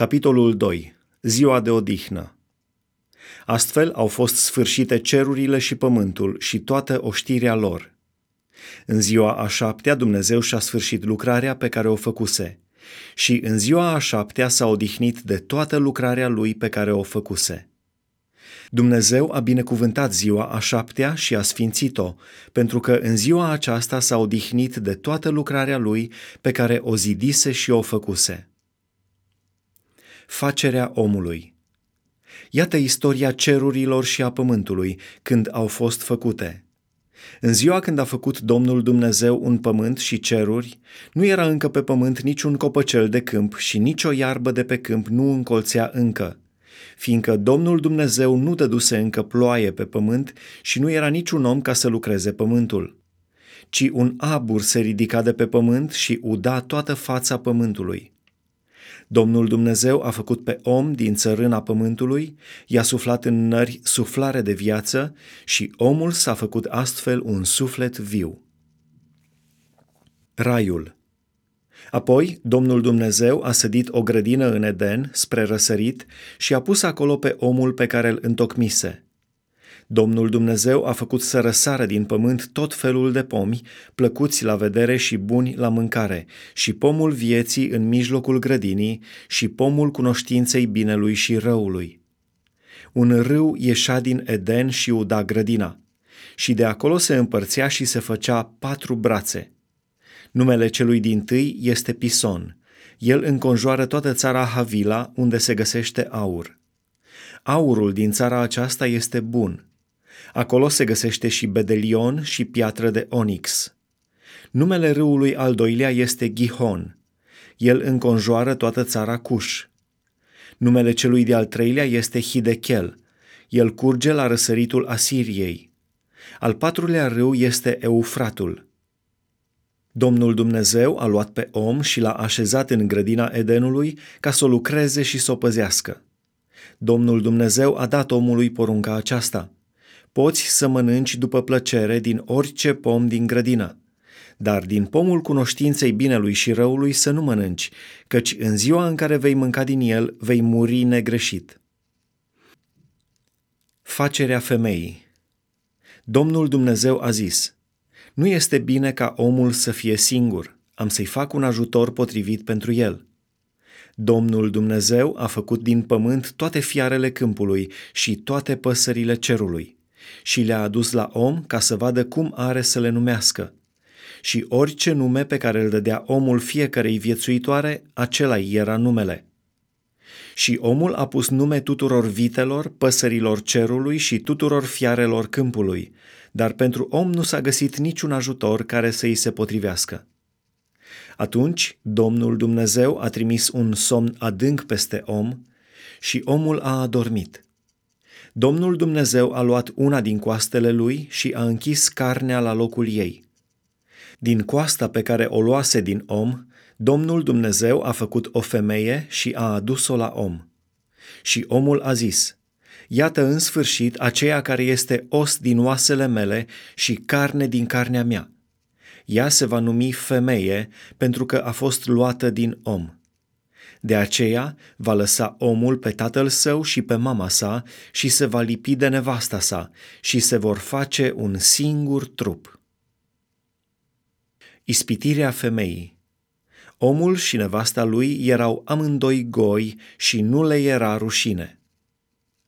Capitolul 2. Ziua de odihnă. Astfel au fost sfârșite cerurile și pământul și toată oștirea lor. În ziua a șaptea Dumnezeu și-a sfârșit lucrarea pe care o făcuse și în ziua a șaptea s-a odihnit de toată lucrarea lui pe care o făcuse. Dumnezeu a binecuvântat ziua a șaptea și a sfințit-o, pentru că în ziua aceasta s-a odihnit de toată lucrarea lui pe care o zidise și o făcuse. Facerea omului. Iată istoria cerurilor și a pământului, când au fost făcute. În ziua când a făcut Domnul Dumnezeu un pământ și ceruri, nu era încă pe pământ niciun copăcel de câmp și nicio iarbă de pe câmp nu încolțea încă, fiindcă Domnul Dumnezeu nu dăduse încă ploaie pe pământ și nu era niciun om ca să lucreze pământul. Ci un abur se ridica de pe pământ și uda toată fața pământului. Domnul Dumnezeu a făcut pe om din țărâna pământului, i-a suflat în nări suflare de viață și omul s-a făcut astfel un suflet viu. Raiul. Apoi, Domnul Dumnezeu a sădit o grădină în Eden, spre răsărit, și a pus acolo pe omul pe care îl întocmise. Domnul Dumnezeu a făcut să răsară din pământ tot felul de pomi, plăcuți la vedere și buni la mâncare, și pomul vieții în mijlocul grădinii și pomul cunoștinței binelui și răului. Un râu ieșea din Eden și uda grădina, și de acolo se împărțea și se făcea 4 brațe. Numele celui dintâi este Pison. El înconjoară toată țara Havila, unde se găsește aur. Aurul din țara aceasta este bun. Acolo se găsește și bedelion și piatră de onix. Numele râului al doilea este Gihon. El înconjoară toată țara Cuș. Numele celui de-al treilea este Hidechel. El curge la răsăritul Asiriei. Al 4-lea râu este Eufratul. Domnul Dumnezeu a luat pe om și l-a așezat în grădina Edenului ca să o lucreze și să o păzească. Domnul Dumnezeu a dat omului porunca aceasta: poți să mănânci după plăcere din orice pom din grădină, dar din pomul cunoștinței binelui și răului să nu mănânci, căci în ziua în care vei mânca din el vei muri negreșit. Facerea femeii. Domnul Dumnezeu a zis: nu este bine ca omul să fie singur, am să-i fac un ajutor potrivit pentru el. Domnul Dumnezeu a făcut din pământ toate fiarele câmpului și toate păsările cerului și le-a adus la om ca să vadă cum are să le numească. Și orice nume pe care îl dădea omul fiecarei viețuitoare, acela era numele. Și omul a pus nume tuturor vitelor, păsărilor cerului și tuturor fiarelor câmpului, dar pentru om nu s-a găsit niciun ajutor care să îi se potrivească. Atunci Domnul Dumnezeu a trimis un somn adânc peste om și omul a adormit. Domnul Dumnezeu a luat una din coastele lui și a închis carnea la locul ei. Din coasta pe care o luase din om, Domnul Dumnezeu a făcut o femeie și a adus-o la om. Și omul a zis: iată în sfârșit aceea care este os din oasele mele și carne din carnea mea. Ea se va numi femeie, pentru că a fost luată din om. De aceea va lăsa omul pe tatăl său și pe mama sa și se va lipi de nevasta sa și se vor face un singur trup. Ispitirea femeii. Omul și nevasta lui erau amândoi goi și nu le era rușine.